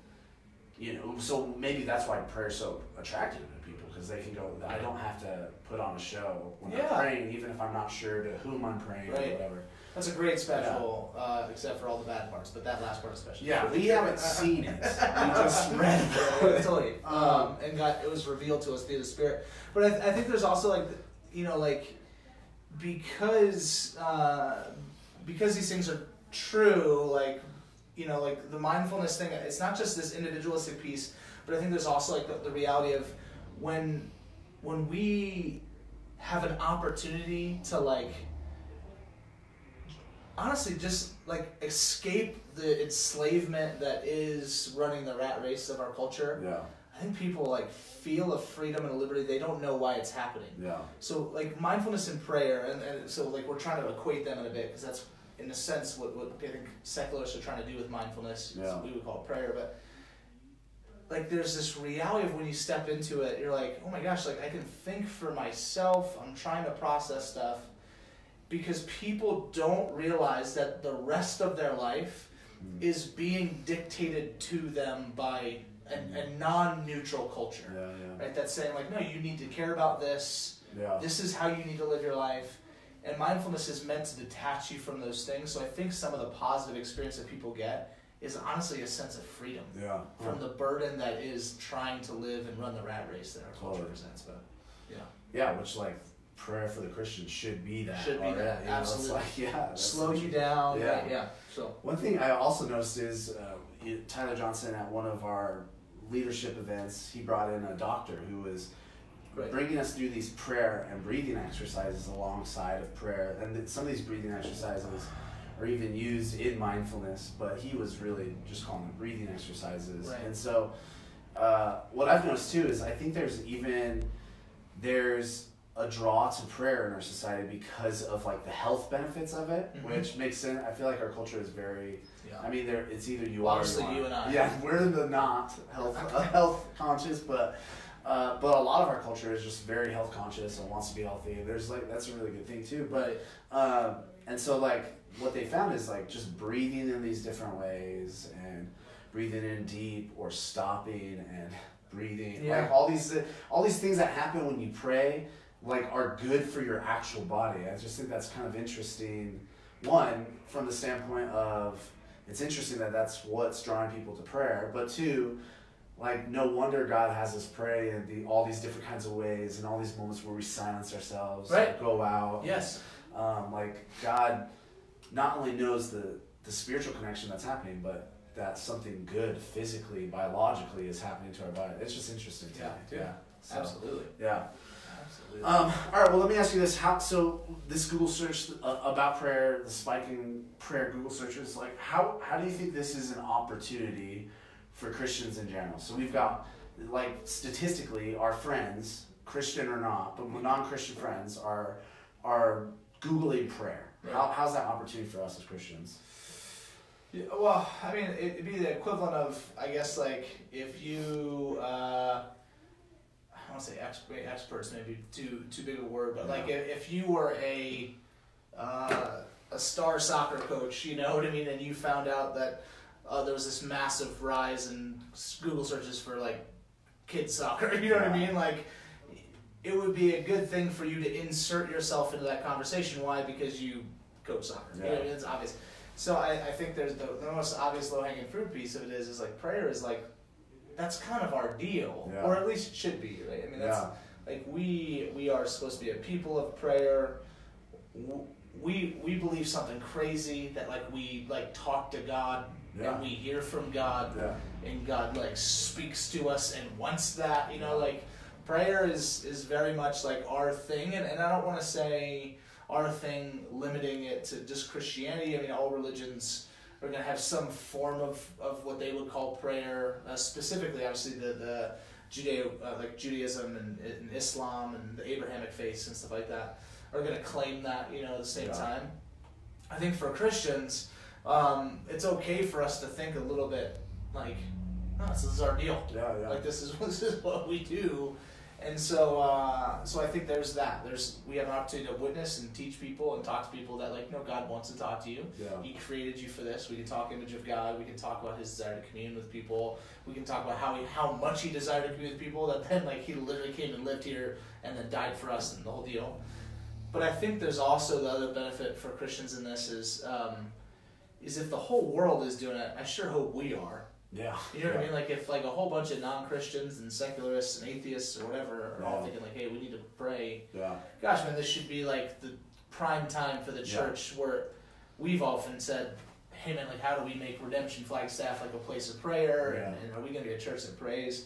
you know, so maybe that's why prayer's so attractive to people, because they can go, I don't have to put on a show when I'm praying, even if I'm not sure to whom I'm praying or whatever. That's a great special, except for all the bad parts, but that last part is special. Yeah, we haven't seen it. We just read it. Totally. And it was revealed to us through the Spirit. But I think there's also, like, you know, like, because these things are true, like, you know, like, the mindfulness thing, it's not just this individualistic piece, but I think there's also, like, the reality of when we have an opportunity to, like, honestly, just like escape the enslavement that is running the rat race of our culture. Yeah, I think people like feel a freedom and a liberty they don't know why it's happening. Yeah. So like mindfulness and prayer, and so like we're trying to equate them in a bit because that's in a sense what I think secularists are trying to do with mindfulness. Yeah. We would call it prayer, but like there's this reality of when you step into it, you're like, oh my gosh, like I can think for myself. I'm trying to process stuff. Because people don't realize that the rest of their life is being dictated to them by a non-neutral culture, right? That's saying like, no, you need to care about this. Yeah. This is how you need to live your life. And mindfulness is meant to detach you from those things. So I think some of the positive experience that people get is honestly a sense of freedom from the burden that is trying to live and run the rat race that our culture presents. But yeah, which like, prayer for the Christian should be that. Should be that. You know, absolutely. Like, slow you down. Yeah. Right? So one thing I also noticed is Tyler Johnson at one of our leadership events, he brought in a doctor who was bringing us through these prayer and breathing exercises alongside of prayer. And some of these breathing exercises are even used in mindfulness, but he was really just calling them breathing exercises. Right. And so what I've noticed too is I think there's a draw to prayer in our society because of like the health benefits of it, which makes sense. I feel like our culture is very, I mean, it's either you obviously are or you and I. Yeah, we're the not health conscious, but a lot of our culture is just very health conscious and wants to be healthy. And there's like that's a really good thing too. But and so like what they found is like just breathing in these different ways and breathing in deep or stopping and breathing like all these things that happen when you pray. Like are good for your actual body. I just think that's kind of interesting. One, from the standpoint of it's interesting that that's what's drawing people to prayer. But two, like no wonder God has us pray in all these different kinds of ways and all these moments where we silence ourselves, like go out. Yes. And, like God not only knows the spiritual connection that's happening, but that something good physically, biologically is happening to our body. It's just interesting to me. Yeah. So, absolutely. Yeah. All right, well, let me ask you this. So this Google search about prayer, the spike in prayer Google searches, like how do you think this is an opportunity for Christians in general? So we've got, like, statistically, our friends, Christian or not, but non-Christian friends are Googling prayer. Right. How's that opportunity for us as Christians? Yeah, well, I mean, it'd be the equivalent of, I guess, like, if you... I don't want to say experts, maybe too big a word, but like if you were a a star soccer coach, you know what I mean? And you found out that there was this massive rise in Google searches for like kids soccer, you know what I mean? Like, it would be a good thing for you to insert yourself into that conversation. Why? Because you coach soccer. You know, it's obvious. So I think there's the most obvious low-hanging fruit piece of it is like prayer is like, that's kind of our deal, or at least it should be, right? I mean, that's like we are supposed to be a people of prayer. We believe something crazy that like we like talk to God and we hear from God and God like speaks to us and wants that, you know, like prayer is very much like our thing, and I don't want to say our thing limiting it to just Christianity. I mean, all religions are going to have some form of what they would call prayer, specifically obviously the Judaism and Islam and the Abrahamic faiths and stuff like that are going to claim that, you know, at the same time. I think for Christians, it's okay for us to think a little bit like, no, this is our deal. Like this is what we do. And so, so I think there's that. We have an opportunity to witness and teach people and talk to people that like, no, God wants to talk to you. He created you for this. We can talk image of God. We can talk about His desire to commune with people. We can talk about how much He desired to commune with people. That then like He literally came and lived here and then died for us and the whole deal. But I think there's also the other benefit for Christians in this is if the whole world is doing it, I sure hope we are. You know what I mean? Like if like a whole bunch of non-Christians and secularists and atheists or whatever are all thinking like, hey, we need to pray. Gosh, man, this should be like the prime time for the church where we've often said, hey, man, like how do we make Redemption Flagstaff like a place of prayer? And are we going to be a church that prays?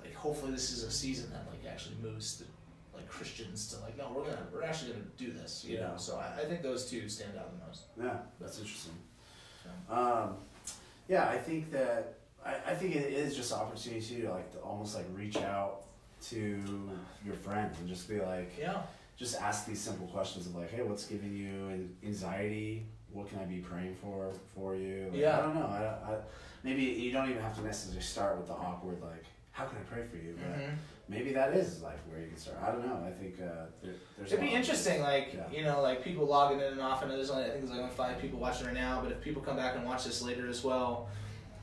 Like hopefully this is a season that like actually moves the Christians to like, no, we're actually gonna do this, you know. So I think those two stand out the most. That's interesting. I think that I think it is just an opportunity to like to almost like reach out to your friends and just be like, just ask these simple questions of like, hey, what's giving you anxiety? What can I be praying for you? Like, I don't know. I maybe you don't even have to necessarily start with the awkward like, how can I pray for you? But maybe that is like where you can start. I don't know. I think there's. It'd be interesting, like you know, like people logging in and off. I know there's only, I think there's like only 5 people watching right now, but if people come back and watch this later as well,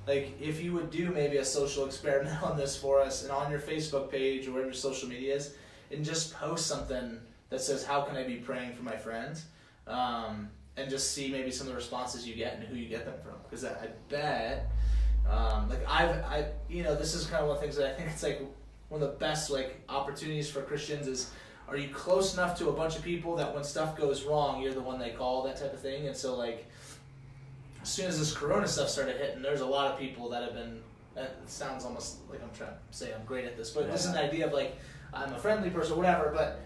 like if you would do maybe a social experiment on this for us, and on your Facebook page or wherever your social media is, and just post something that says, "How can I be praying for my friends?" And just see maybe some of the responses you get and who you get them from, because I bet. Like I you know, this is kind of one of the things that I think it's like one of the best like opportunities for Christians is, are you close enough to a bunch of people that when stuff goes wrong, you're the one they call, that type of thing. And so like, as soon as this Corona stuff started hitting, there's a lot of people that have been, it sounds almost like I'm trying to say I'm great at this, but this is an idea of like, I'm a friendly person, whatever, but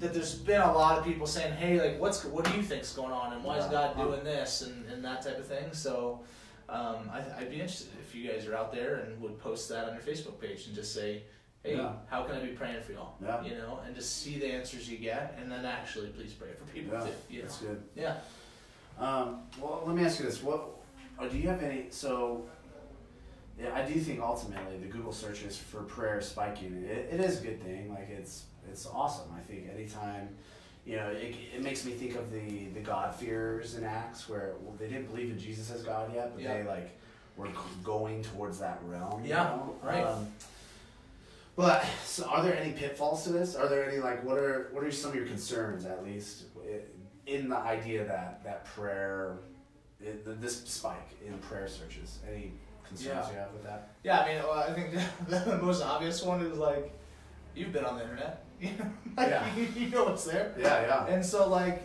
that there's been a lot of people saying, hey, like what do you think's going on? And why is God doing this? And that type of thing. So, I'd be interested if you guys are out there and would post that on your Facebook page and just say, hey, how can I be praying for y'all? You know, and just see the answers you get, and then actually please pray for people too. You know? That's good. Well, let me ask you this. Do you have any, I do think ultimately the Google searches for prayer spiking, it is a good thing. Like it's awesome. I think anytime, you know, it makes me think of the God-fearers in Acts where they didn't believe in Jesus as God yet, but they like were going towards that realm. But so are there any pitfalls to this? Are there any like what are some of your concerns at least in the idea that prayer, this spike in prayer searches? Any concerns you have with that? Yeah, I mean, well, I think the most obvious one is like, you've been on the internet. You know what's there. And so like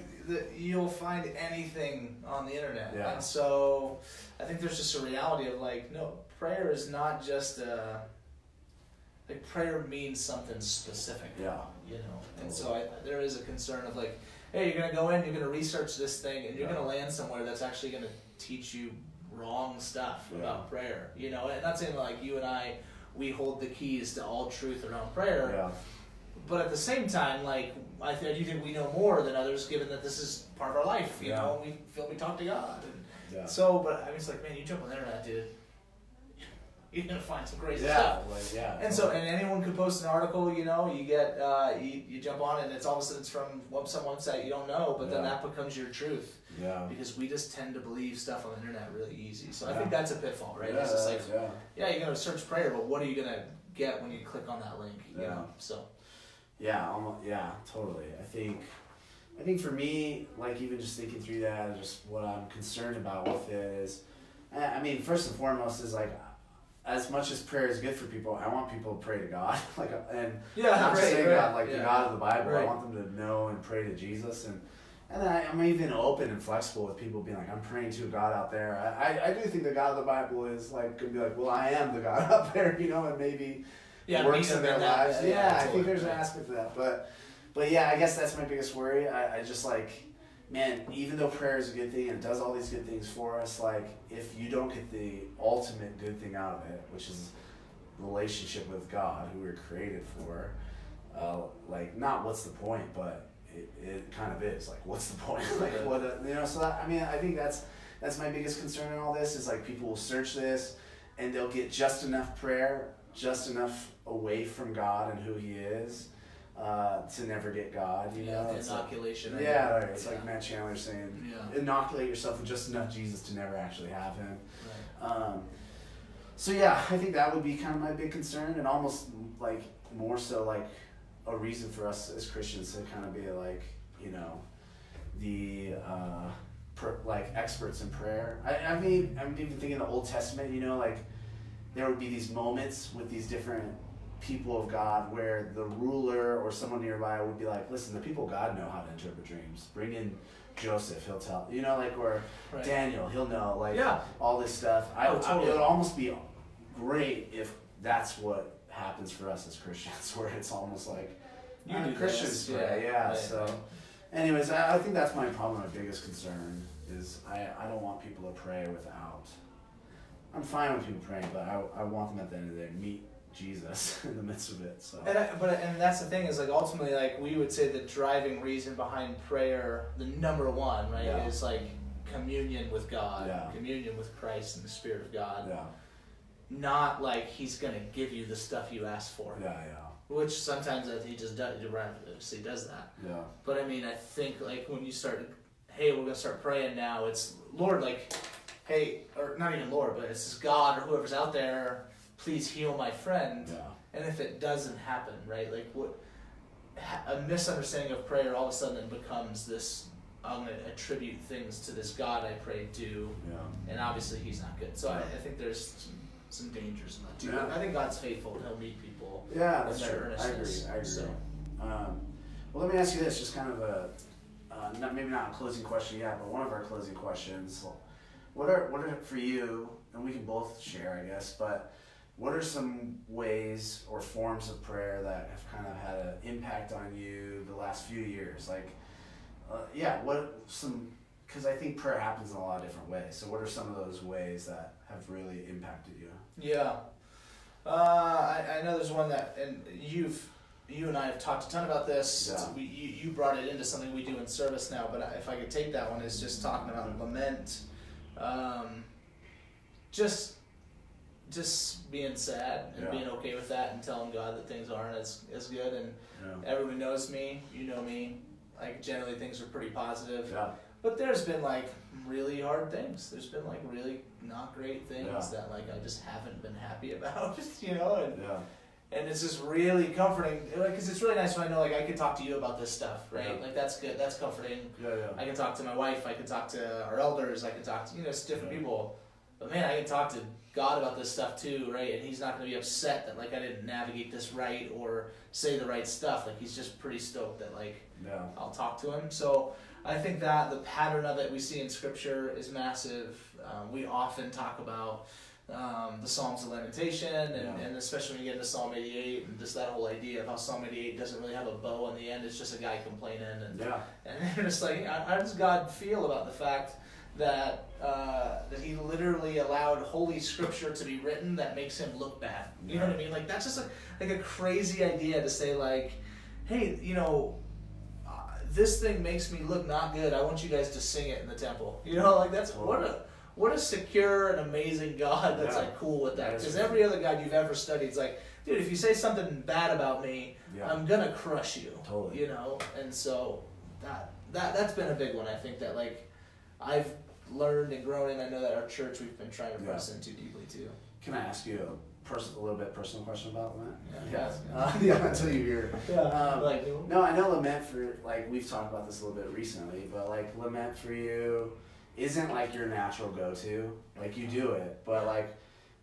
you'll find anything on the internet. And so I think there's just a reality of like, no, prayer is not just like prayer means something specific. You know. And so there is a concern of like, hey, you're gonna go in, you're gonna research this thing, and you're gonna land somewhere that's actually gonna teach you wrong stuff about prayer. You know, and not saying like you and I, we hold the keys to all truth around prayer. But at the same time, like, I do think we know more than others, given that this is part of our life, you know? We feel we talk to God. And so, but I mean, it's like, man, you jump on the internet, dude. you're gonna find some crazy stuff. Like, and so, and anyone could post an article. You know, you get you jump on it, and it's all of a sudden it's from some website you don't know, but then that becomes your truth. Yeah. Because we just tend to believe stuff on the internet really easy. So I think that's a pitfall, right? It's just like, you're gonna search prayer, but what are you gonna get when you click on that link? You know, so. Yeah. Totally. I think for me, like even just thinking through that, and just what I'm concerned about with it is, I mean, first and foremost is like, as much as prayer is good for people, I want people to pray to God, like, and not just saying God, like the God of the Bible. I want them to know and pray to Jesus, and then I'm even open and flexible with people being like, I'm praying to a God out there. I do think the God of the Bible is like could be like, well, I am the God out there, you know, and maybe works in their lives. I think there's an aspect of that, but yeah, I guess that's my biggest worry. I just like, man, even though prayer is a good thing and it does all these good things for us, like if you don't get the ultimate good thing out of it, which is relationship with God, who we were created for, like not what's the point, but it kind of is like, what's the point? Like what, you know? So that, I mean, I think that's my biggest concern in all this is like people will search this and they'll get just enough prayer, just enough away from God and who He is. To never get God, you know? The inoculation. Like, right. It's like Matt Chandler saying, inoculate yourself with just enough Jesus to never actually have Him. Right. So yeah, I think that would be kind of my big concern, and almost like more so like a reason for us as Christians to kind of be like, you know, the experts in prayer. I mean, I'm even thinking the Old Testament, you know, like there would be these moments with these different people of God where the ruler or someone nearby would be like, listen, the people of God know how to interpret dreams. Bring in Joseph, he'll tell, you know, like, or Daniel, he'll know, like, all this stuff. It would almost be great if that's what happens for us as Christians, where it's almost like, you Christians pray. So anyways, I think that's my problem, my biggest concern is I don't want people to pray without, I'm fine with people praying, but I want them at the end of the day to meet Jesus in the midst of it. So, and that's the thing is like ultimately like we would say the driving reason behind prayer, the number one, right, is like communion with God, communion with Christ and the Spirit of God. Not like He's gonna give you the stuff you ask for. Which sometimes He just does. He does that. But I mean, I think like when you start, hey, we're gonna start praying now. It's Lord, like, hey, or not even Lord, but it's God or whoever's out there. Please heal my friend. And if it doesn't happen, right, like what a misunderstanding of prayer all of a sudden becomes this, I'm going to attribute things to this God I pray to, and obviously He's not good. So I think there's some dangers in that too. I think God's faithful. He'll meet people. That's true. I agree. So. Well, let me ask you this, just kind of a, maybe not a closing question yet, but one of our closing questions. What are for you, and we can both share, I guess, but what are some ways or forms of prayer that have kind of had an impact on you the last few years? Like, because I think prayer happens in a lot of different ways. So what are some of those ways that have really impacted you? Yeah. I know there's one that, and you and I have talked a ton about this. Yeah. You brought it into something we do in service now, but if I could take that one, it's just talking about lament. Just being sad and being okay with that and telling God that things aren't as good, and everyone knows me, you know me, like generally things are pretty positive, but there's been like really hard things, there's been like really not great things that like I just haven't been happy about, you know, and it's just really comforting, because it's really nice when I know like I can talk to you about this stuff, right, like that's good, that's comforting, I can talk to my wife, I can talk to our elders, I can talk to, you know, it's different people, but man, I can talk to God about this stuff too, right? And He's not going to be upset that like I didn't navigate this right or say the right stuff. Like He's just pretty stoked that like I'll talk to Him. So I think that the pattern of it we see in Scripture is massive. We often talk about the Psalms of Lamentation, and especially when you get into Psalm 88 and just that whole idea of how Psalm 88 doesn't really have a bow in the end. It's just a guy complaining, and you're just like, how does God feel about the fact that that He literally allowed Holy Scripture to be written that makes Him look bad? You know what I mean? Like that's just like a crazy idea to say like, hey, you know, this thing makes me look not good. I want you guys to sing it in the temple. You know, like that's what a what a secure and amazing God that's like cool with that. Because every other God you've ever studied is like, dude, if you say something bad about me, I'm gonna crush you. Totally. You know, and so that's been a big one. I think that like I've learned and grown in. I know that our church we've been trying to press into deeply too. Can I ask you a little bit personal question about lament? Until you hear. No, I know lament for, like, we've talked about this a little bit recently, but like lament for you isn't like your natural go-to. Like you do it, but like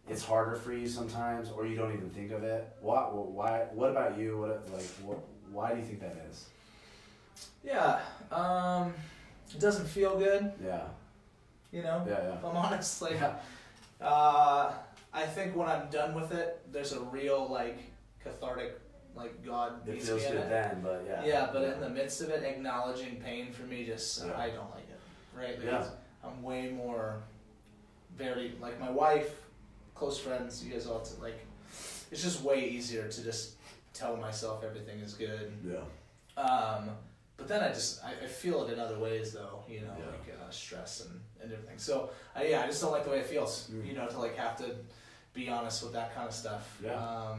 it's harder for you sometimes, or you don't even think of it. Why? What about you? Why do you think that is? Yeah, it doesn't feel good. Yeah. You know. Yeah, yeah. If I'm honest, like, I think when I'm done with it, there's a real like cathartic, like God meets me in it. It feels good then, but in the midst of it, acknowledging pain for me, just I don't like it. Right? Because I'm way more varied. Like my wife, close friends, you guys all like. It's just way easier to just tell myself everything is good. Yeah. But then I feel it in other ways though, you know, like stress and everything. So I just don't like the way it feels, you know, to like have to be honest with that kind of stuff. Yeah.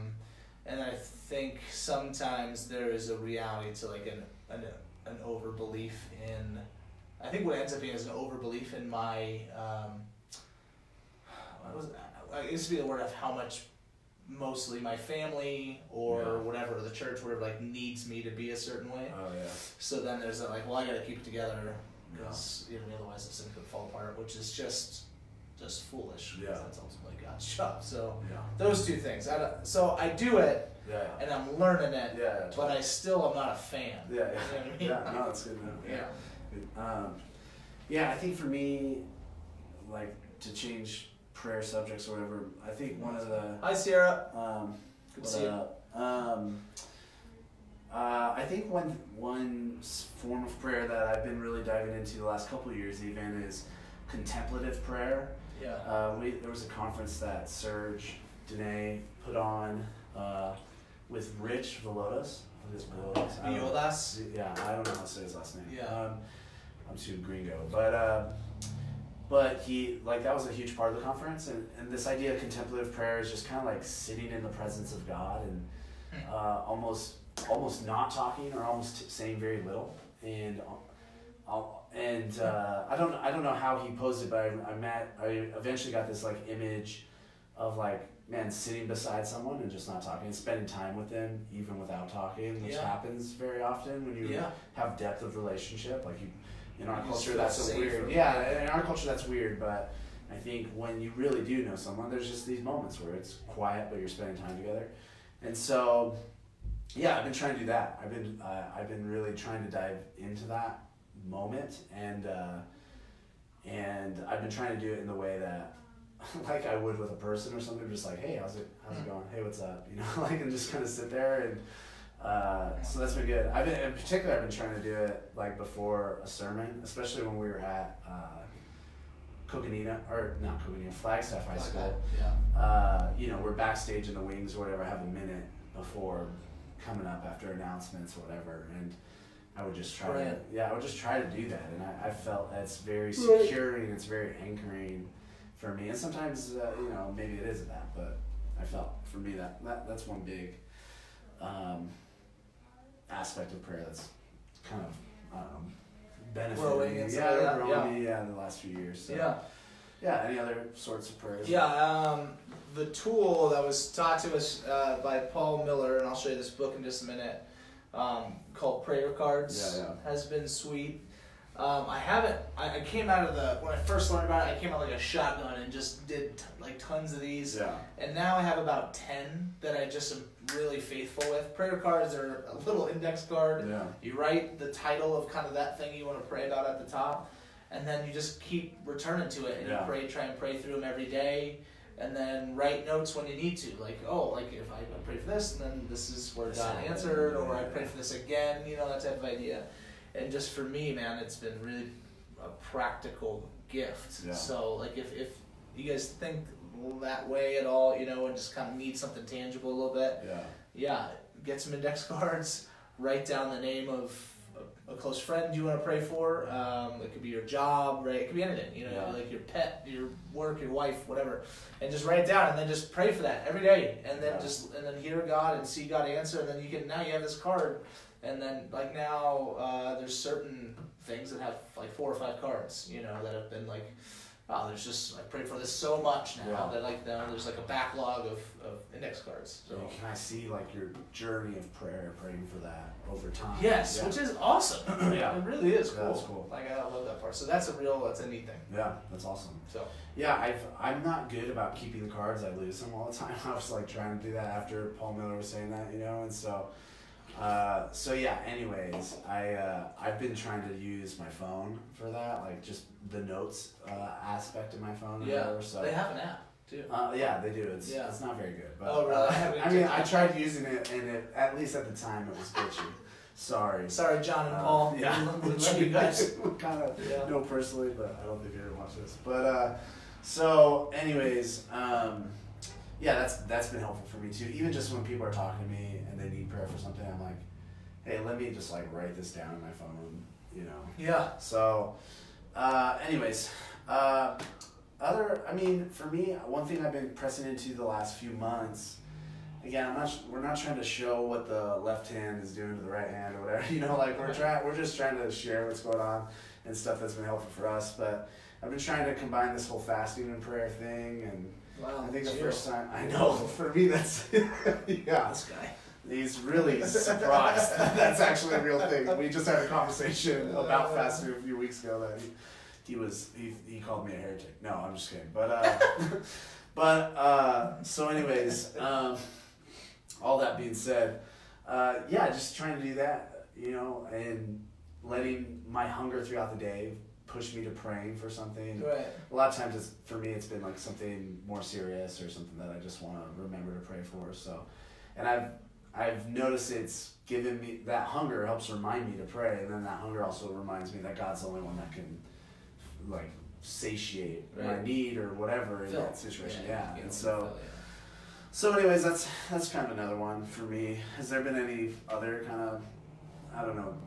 And I think sometimes there is a reality to like an overbelief in. I think what ends up being is an overbelief in my. It used to be the word of how much. Mostly my family or whatever, the church, whatever, like needs me to be a certain way. Oh yeah. So then there's that like, well, I gotta keep it together because otherwise this thing could fall apart, which is just foolish. Yeah. That's ultimately God's job. So those two things. I do it. Yeah. And I'm learning it. Yeah. But I still am not a fan. Yeah. You know what I mean? Yeah. No, it's good. Yeah. I think for me, like to change. Prayer subjects or whatever. I think one of the hi Sierra. Good to see you. I think one form of prayer that I've been really diving into the last couple of years even is contemplative prayer. Yeah. There was a conference that Serge Dene put on with Rich Velotas. What is Velotas? Velotas. Yeah, I don't know how to say his last name. Yeah. I'm too gringo, But he, like, that was a huge part of the conference, and this idea of contemplative prayer is just kind of like sitting in the presence of God and almost not talking or almost saying very little. And I don't know how he posed it, but I eventually got this like image of like, man, sitting beside someone and just not talking, and spending time with them even without talking, which happens very often when you have depth of relationship, like you. In our culture, that's weird. Yeah, in our culture, that's weird. But I think when you really do know someone, there's just these moments where it's quiet, but you're spending time together. And so, yeah, I've been trying to do that. I've been really trying to dive into that moment, and I've been trying to do it in the way that, like I would with a person or something, just like, hey, how's it going? Hey, what's up? You know, like, and just kind of sit there and. So that's been good. I've been trying to do it like before a sermon, especially when we were at Flagstaff High School. Yeah. You know, we're backstage in the wings or whatever, have a minute before coming up after announcements or whatever, and I would just try to do that, and I felt that's very securing, it's very anchoring for me, and sometimes you know, maybe it isn't that, but I felt for me that's one big aspect of prayer that's kind of benefiting in the last few years. So. Yeah. Yeah, any other sorts of prayers? Yeah, the tool that was taught to us by Paul Miller, and I'll show you this book in just a minute, called Prayer Cards, has been sweet. I came out of when I first learned about it, I came out like a shotgun and just did like tons of these. Yeah. And now I have about 10 that I just am really faithful with. Prayer cards are a little index card. Yeah. You write the title of kind of that thing you want to pray about at the top, and then you just keep returning to it, and you try and pray through them every day. And then write notes when you need to, like, oh, like if I pray for this, and then this is where God answered, or I pray for this again, you know, that type of idea. And just for me, man, it's been really a practical gift. Yeah. So, like, if you guys think that way at all, you know, and just kind of need something tangible a little bit, get some index cards, write down the name of a close friend you want to pray for. It could be your job, right? It could be anything, you know, like your pet, your work, your wife, whatever. And just write it down and then just pray for that every day. And then just, and then hear God and see God answer. And then you can, now you have this card. And then like now there's certain things that have like 4 or 5 cards, you know, that have been like, wow, there's just, I prayed for this so much now that like now there's like a backlog of index cards. So can I see like your journey of prayer, praying for that over time? Yes, which is awesome. It really is cool. That's cool. Like I love that part. So that's a real, that's a neat thing. Yeah, that's awesome. So yeah, I'm not good about keeping the cards. I lose them all the time. I was like trying to do that after Paul Miller was saying that, you know, and so. Yeah, anyways, I've been trying to use my phone for that, like just the notes aspect of my phone or whatever. So they have an app too. Yeah, they do. It's it's not very good. But, oh, really? I mean, I tried using it, and it, at least at the time, it was bitchy. Sorry, John and Paul. Yeah. We love you guys. Kind of know personally, but I don't think you ever watch this. But so anyways, yeah, that's been helpful for me too. Even just when people are talking to me and they need prayer for something, I'm like, hey, let me just like write this down in my phone, you know. Yeah. So, anyways, I mean, for me, one thing I've been pressing into the last few months. Again, we're not trying to show what the left hand is doing to the right hand or whatever. You know, like we're just trying to share what's going on and stuff that's been helpful for us. But I've been trying to combine this whole fasting and prayer thing and. Wow, I think the first time, I know, for me that's, this guy. He's really surprised that that's actually a real thing. We just had a conversation about fast food a few weeks ago that he called me a heretic. No, I'm just kidding. But, so anyways, all that being said, yeah, just trying to do that, you know, and letting my hunger throughout the day push me to praying for something. Right. A lot of times, it's, for me, it's been like something more serious or something that I just want to remember to pray for. So, and I've noticed it's given me that hunger helps remind me to pray, and then that hunger also reminds me that God's the only one that can like satiate my need or whatever in that situation. Yeah. And so anyways, that's kind of another one for me. Has there been any other kind of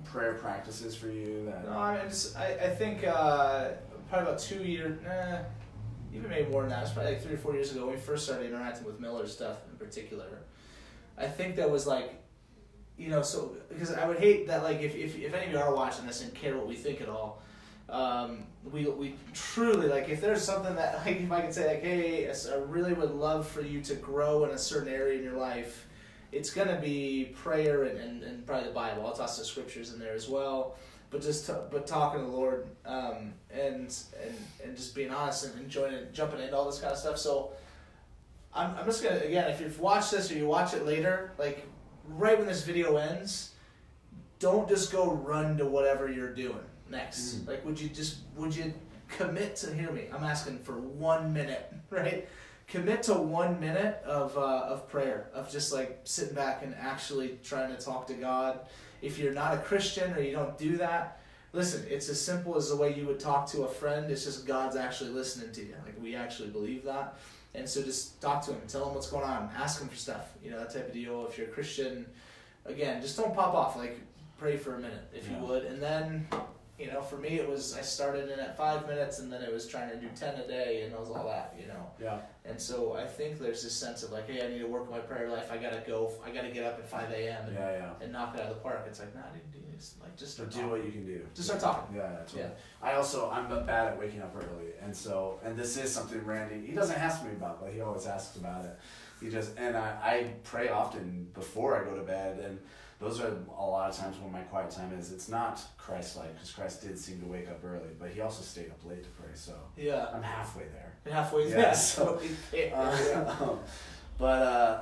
prayer practices for you that... No, I think probably about 2 years, even maybe more than that, it's probably like 3 or 4 years ago when we first started interacting with Miller's stuff in particular. I think that was like, you know, so, because I would hate that, like, if any of you are watching this and care what we think at all, we truly, like, if there's something that, like, if I could say, like, hey, I really would love for you to grow in a certain area in your life, it's going to be prayer and probably the Bible. I'll toss the scriptures in there as well. But but talking to the Lord and just being honest and jumping into all this kind of stuff. So I'm just going to, again, if you've watched this or you watch it later, like right when this video ends, don't just go run to whatever you're doing next. Mm. Like would you commit to, hear me, I'm asking for 1 minute, right? Commit to 1 minute of prayer, of just like sitting back and actually trying to talk to God. If you're not a Christian or you don't do that, listen, it's as simple as the way you would talk to a friend. It's just God's actually listening to you. Like we actually believe that. And so just talk to him, tell him what's going on, ask him for stuff, you know, that type of deal. If you're a Christian, again, just don't pop off, like pray for a minute if you would. And then, you know, for me, it was, I started in at 5 minutes and then it was trying to do 10 a day and it was all that, you know. Yeah. And so I think there's this sense of like, hey, I need to work on my prayer life. I got to get up at 5 a.m. and knock it out of the park. It's like, nah, dude, do this. Like, just start talking. Do what you can do. Just start talking. Yeah, totally. Yeah. I also, I'm bad at waking up early. And so, and this is something Randy, he doesn't ask me about, but he always asks about it. He just, and I pray often before I go to bed, and those are a lot of times when my quiet time is. It's not Christ-like, because Christ did seem to wake up early, but he also stayed up late to pray, so I'm halfway there. So,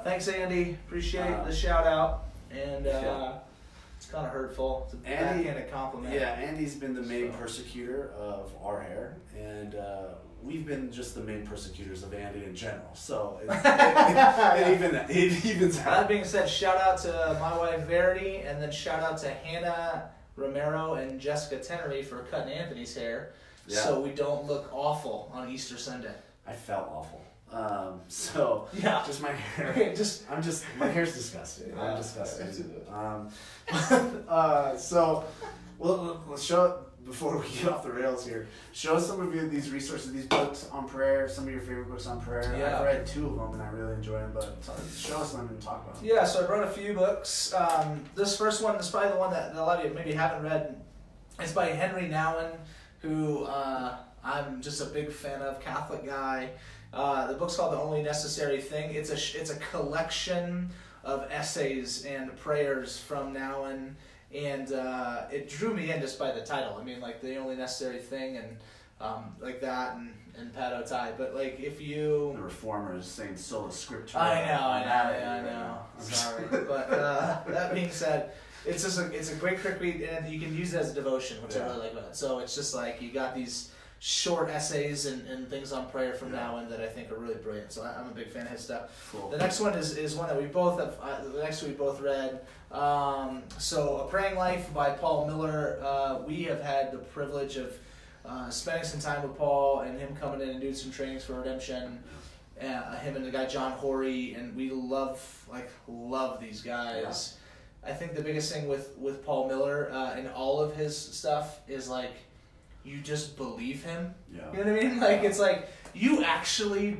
thanks, Andy. Appreciate the shout-out. And it's kind of hurtful. It's a backhanded compliment. Yeah, Andy's been the main persecutor of our hair, and we've been just the main persecutors of Andy in general. So it evens out. That being said, shout out to my wife, Verity, and then shout out to Hannah Romero and Jessica Tenery for cutting Anthony's hair so we don't look awful on Easter Sunday. I felt awful. Just my hair. My hair's disgusting. I'm disgusted. Well, let's show, before we get off the rails here, show some of you these resources, these books on prayer, some of your favorite books on prayer. Yeah. I've read two of them and I really enjoy them, but show us them and talk about them. Yeah, so I brought a few books. This first one is probably the one that a lot of you maybe haven't read. It's by Henry Nouwen, who I'm just a big fan of, Catholic guy. The book's called The Only Necessary Thing. It's a collection of essays and prayers from Nouwen. And it drew me in just by the title. I mean, like, The Only Necessary Thing and like that, and Pat O'Tie. But, like, if you... The Reformers saying sola scriptura. I know. I'm sorry. But that being said, it's just it's a great quick read, and you can use it as a devotion, which I really like about it. So it's just like you got these short essays and things on prayer from Nouwen that I think are really brilliant. So I'm a big fan of his stuff. Cool. The next one is one that we both have. The next we both read. So A Praying Life by Paul Miller. We have had the privilege of spending some time with Paul and him coming in and doing some trainings for Redemption. Him and the guy John Hory, and we love these guys. Yeah. I think the biggest thing with Paul Miller and all of his stuff is like, you just believe him. Yeah. You know what I mean? Like, it's like, you actually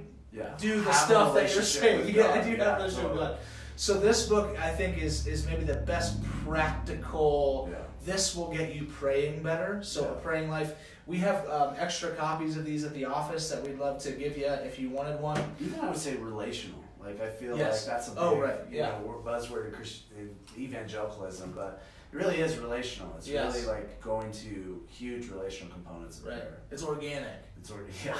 do the stuff that you're saying. Yeah, you have a relationship with God. So this book, I think, is maybe the best practical, this will get you praying better. So A Praying Life. We have extra copies of these at the office that we'd love to give you if you wanted one. Even I would say relational. Like, I feel like that's a big you know, buzzword in Christian evangelicalism, but it really is relational. It's really like going to huge relational components of prayer. It's organic. It's organic. Yeah.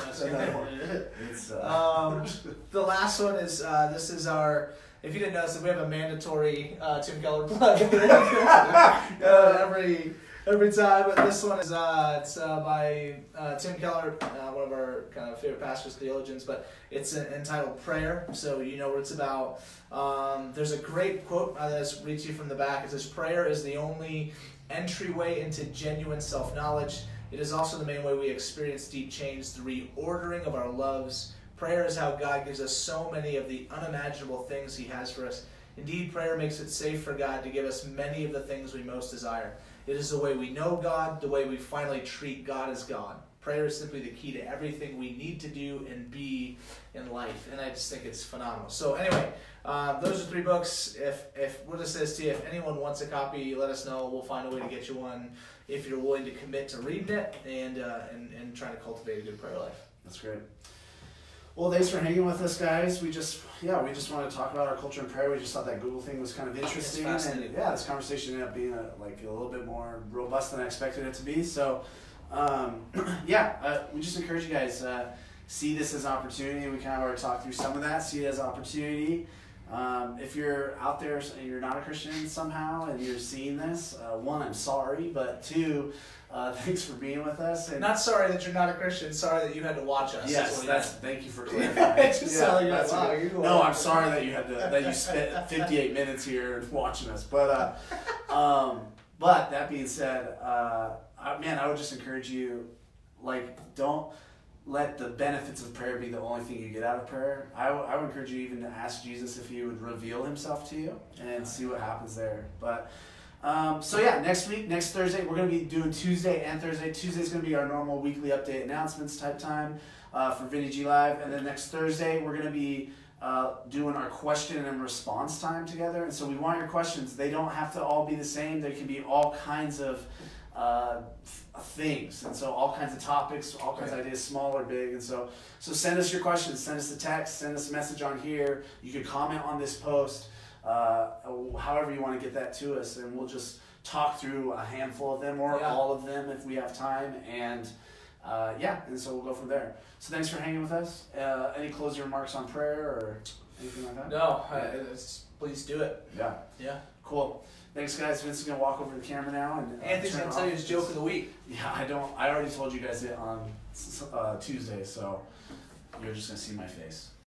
It's, the last one is this is our. If you didn't notice, we have a mandatory Tim Keller plug every time. But this one is it's by Tim Keller, one of our kind of favorite pastors, theologians. But it's entitled "Prayer," so you know what it's about. There's a great quote that reads to you from the back. It says, "Prayer is the only entryway into genuine self-knowledge. It is also the main way we experience deep change, the reordering of our loves. Prayer is how God gives us so many of the unimaginable things He has for us. Indeed, prayer makes it safe for God to give us many of the things we most desire. It is the way we know God, the way we finally treat God as God. Prayer is simply the key to everything we need to do and be in life." And I just think it's phenomenal. So anyway, those are three books. If we'll just say this to you, if anyone wants a copy, let us know. We'll find a way to get you one if you're willing to commit to reading it and trying to cultivate a good prayer life. That's great. Well, thanks for hanging with us, guys. We just wanted to talk about our culture and prayer. We just thought that Google thing was kind of interesting, and this conversation ended up being a little bit more robust than I expected it to be. So, we just encourage you guys see this as an opportunity. We kind of already talked through some of that. See it as an opportunity. If you're out there and you're not a Christian somehow and you're seeing this, one, I'm sorry, but two, thanks for being with us. And not sorry that you're not a Christian, sorry that you had to watch us. Yes, thank you for clarifying. I'm sorry that you had to, that you spent 58 minutes here watching us. But but that being said, I would just encourage you, like, don't let the benefits of prayer be the only thing you get out of prayer. I would encourage you even to ask Jesus if He would reveal Himself to you and see what happens there. But next Thursday, we're going to be doing Tuesday and Thursday. Tuesday's going to be our normal weekly update announcements type time for Vinny G Live. And then next Thursday, we're going to be doing our question and response time together. And so we want your questions. They don't have to all be the same. There can be all kinds of things, and so all kinds of topics, all kinds of ideas, small or big, and so send us your questions, send us a text, send us a message on here. You can comment on this post, however you want to get that to us, and we'll just talk through a handful of them or all of them if we have time, and and so we'll go from there. So thanks for hanging with us. Any closing remarks on prayer or anything like that? No, please do it. Yeah. Cool. Thanks, guys. Vince is going to walk over to the camera now. And Anthony's going to tell you his joke of the week. Yeah, I already told you guys it on Tuesday, so you're just going to see my face.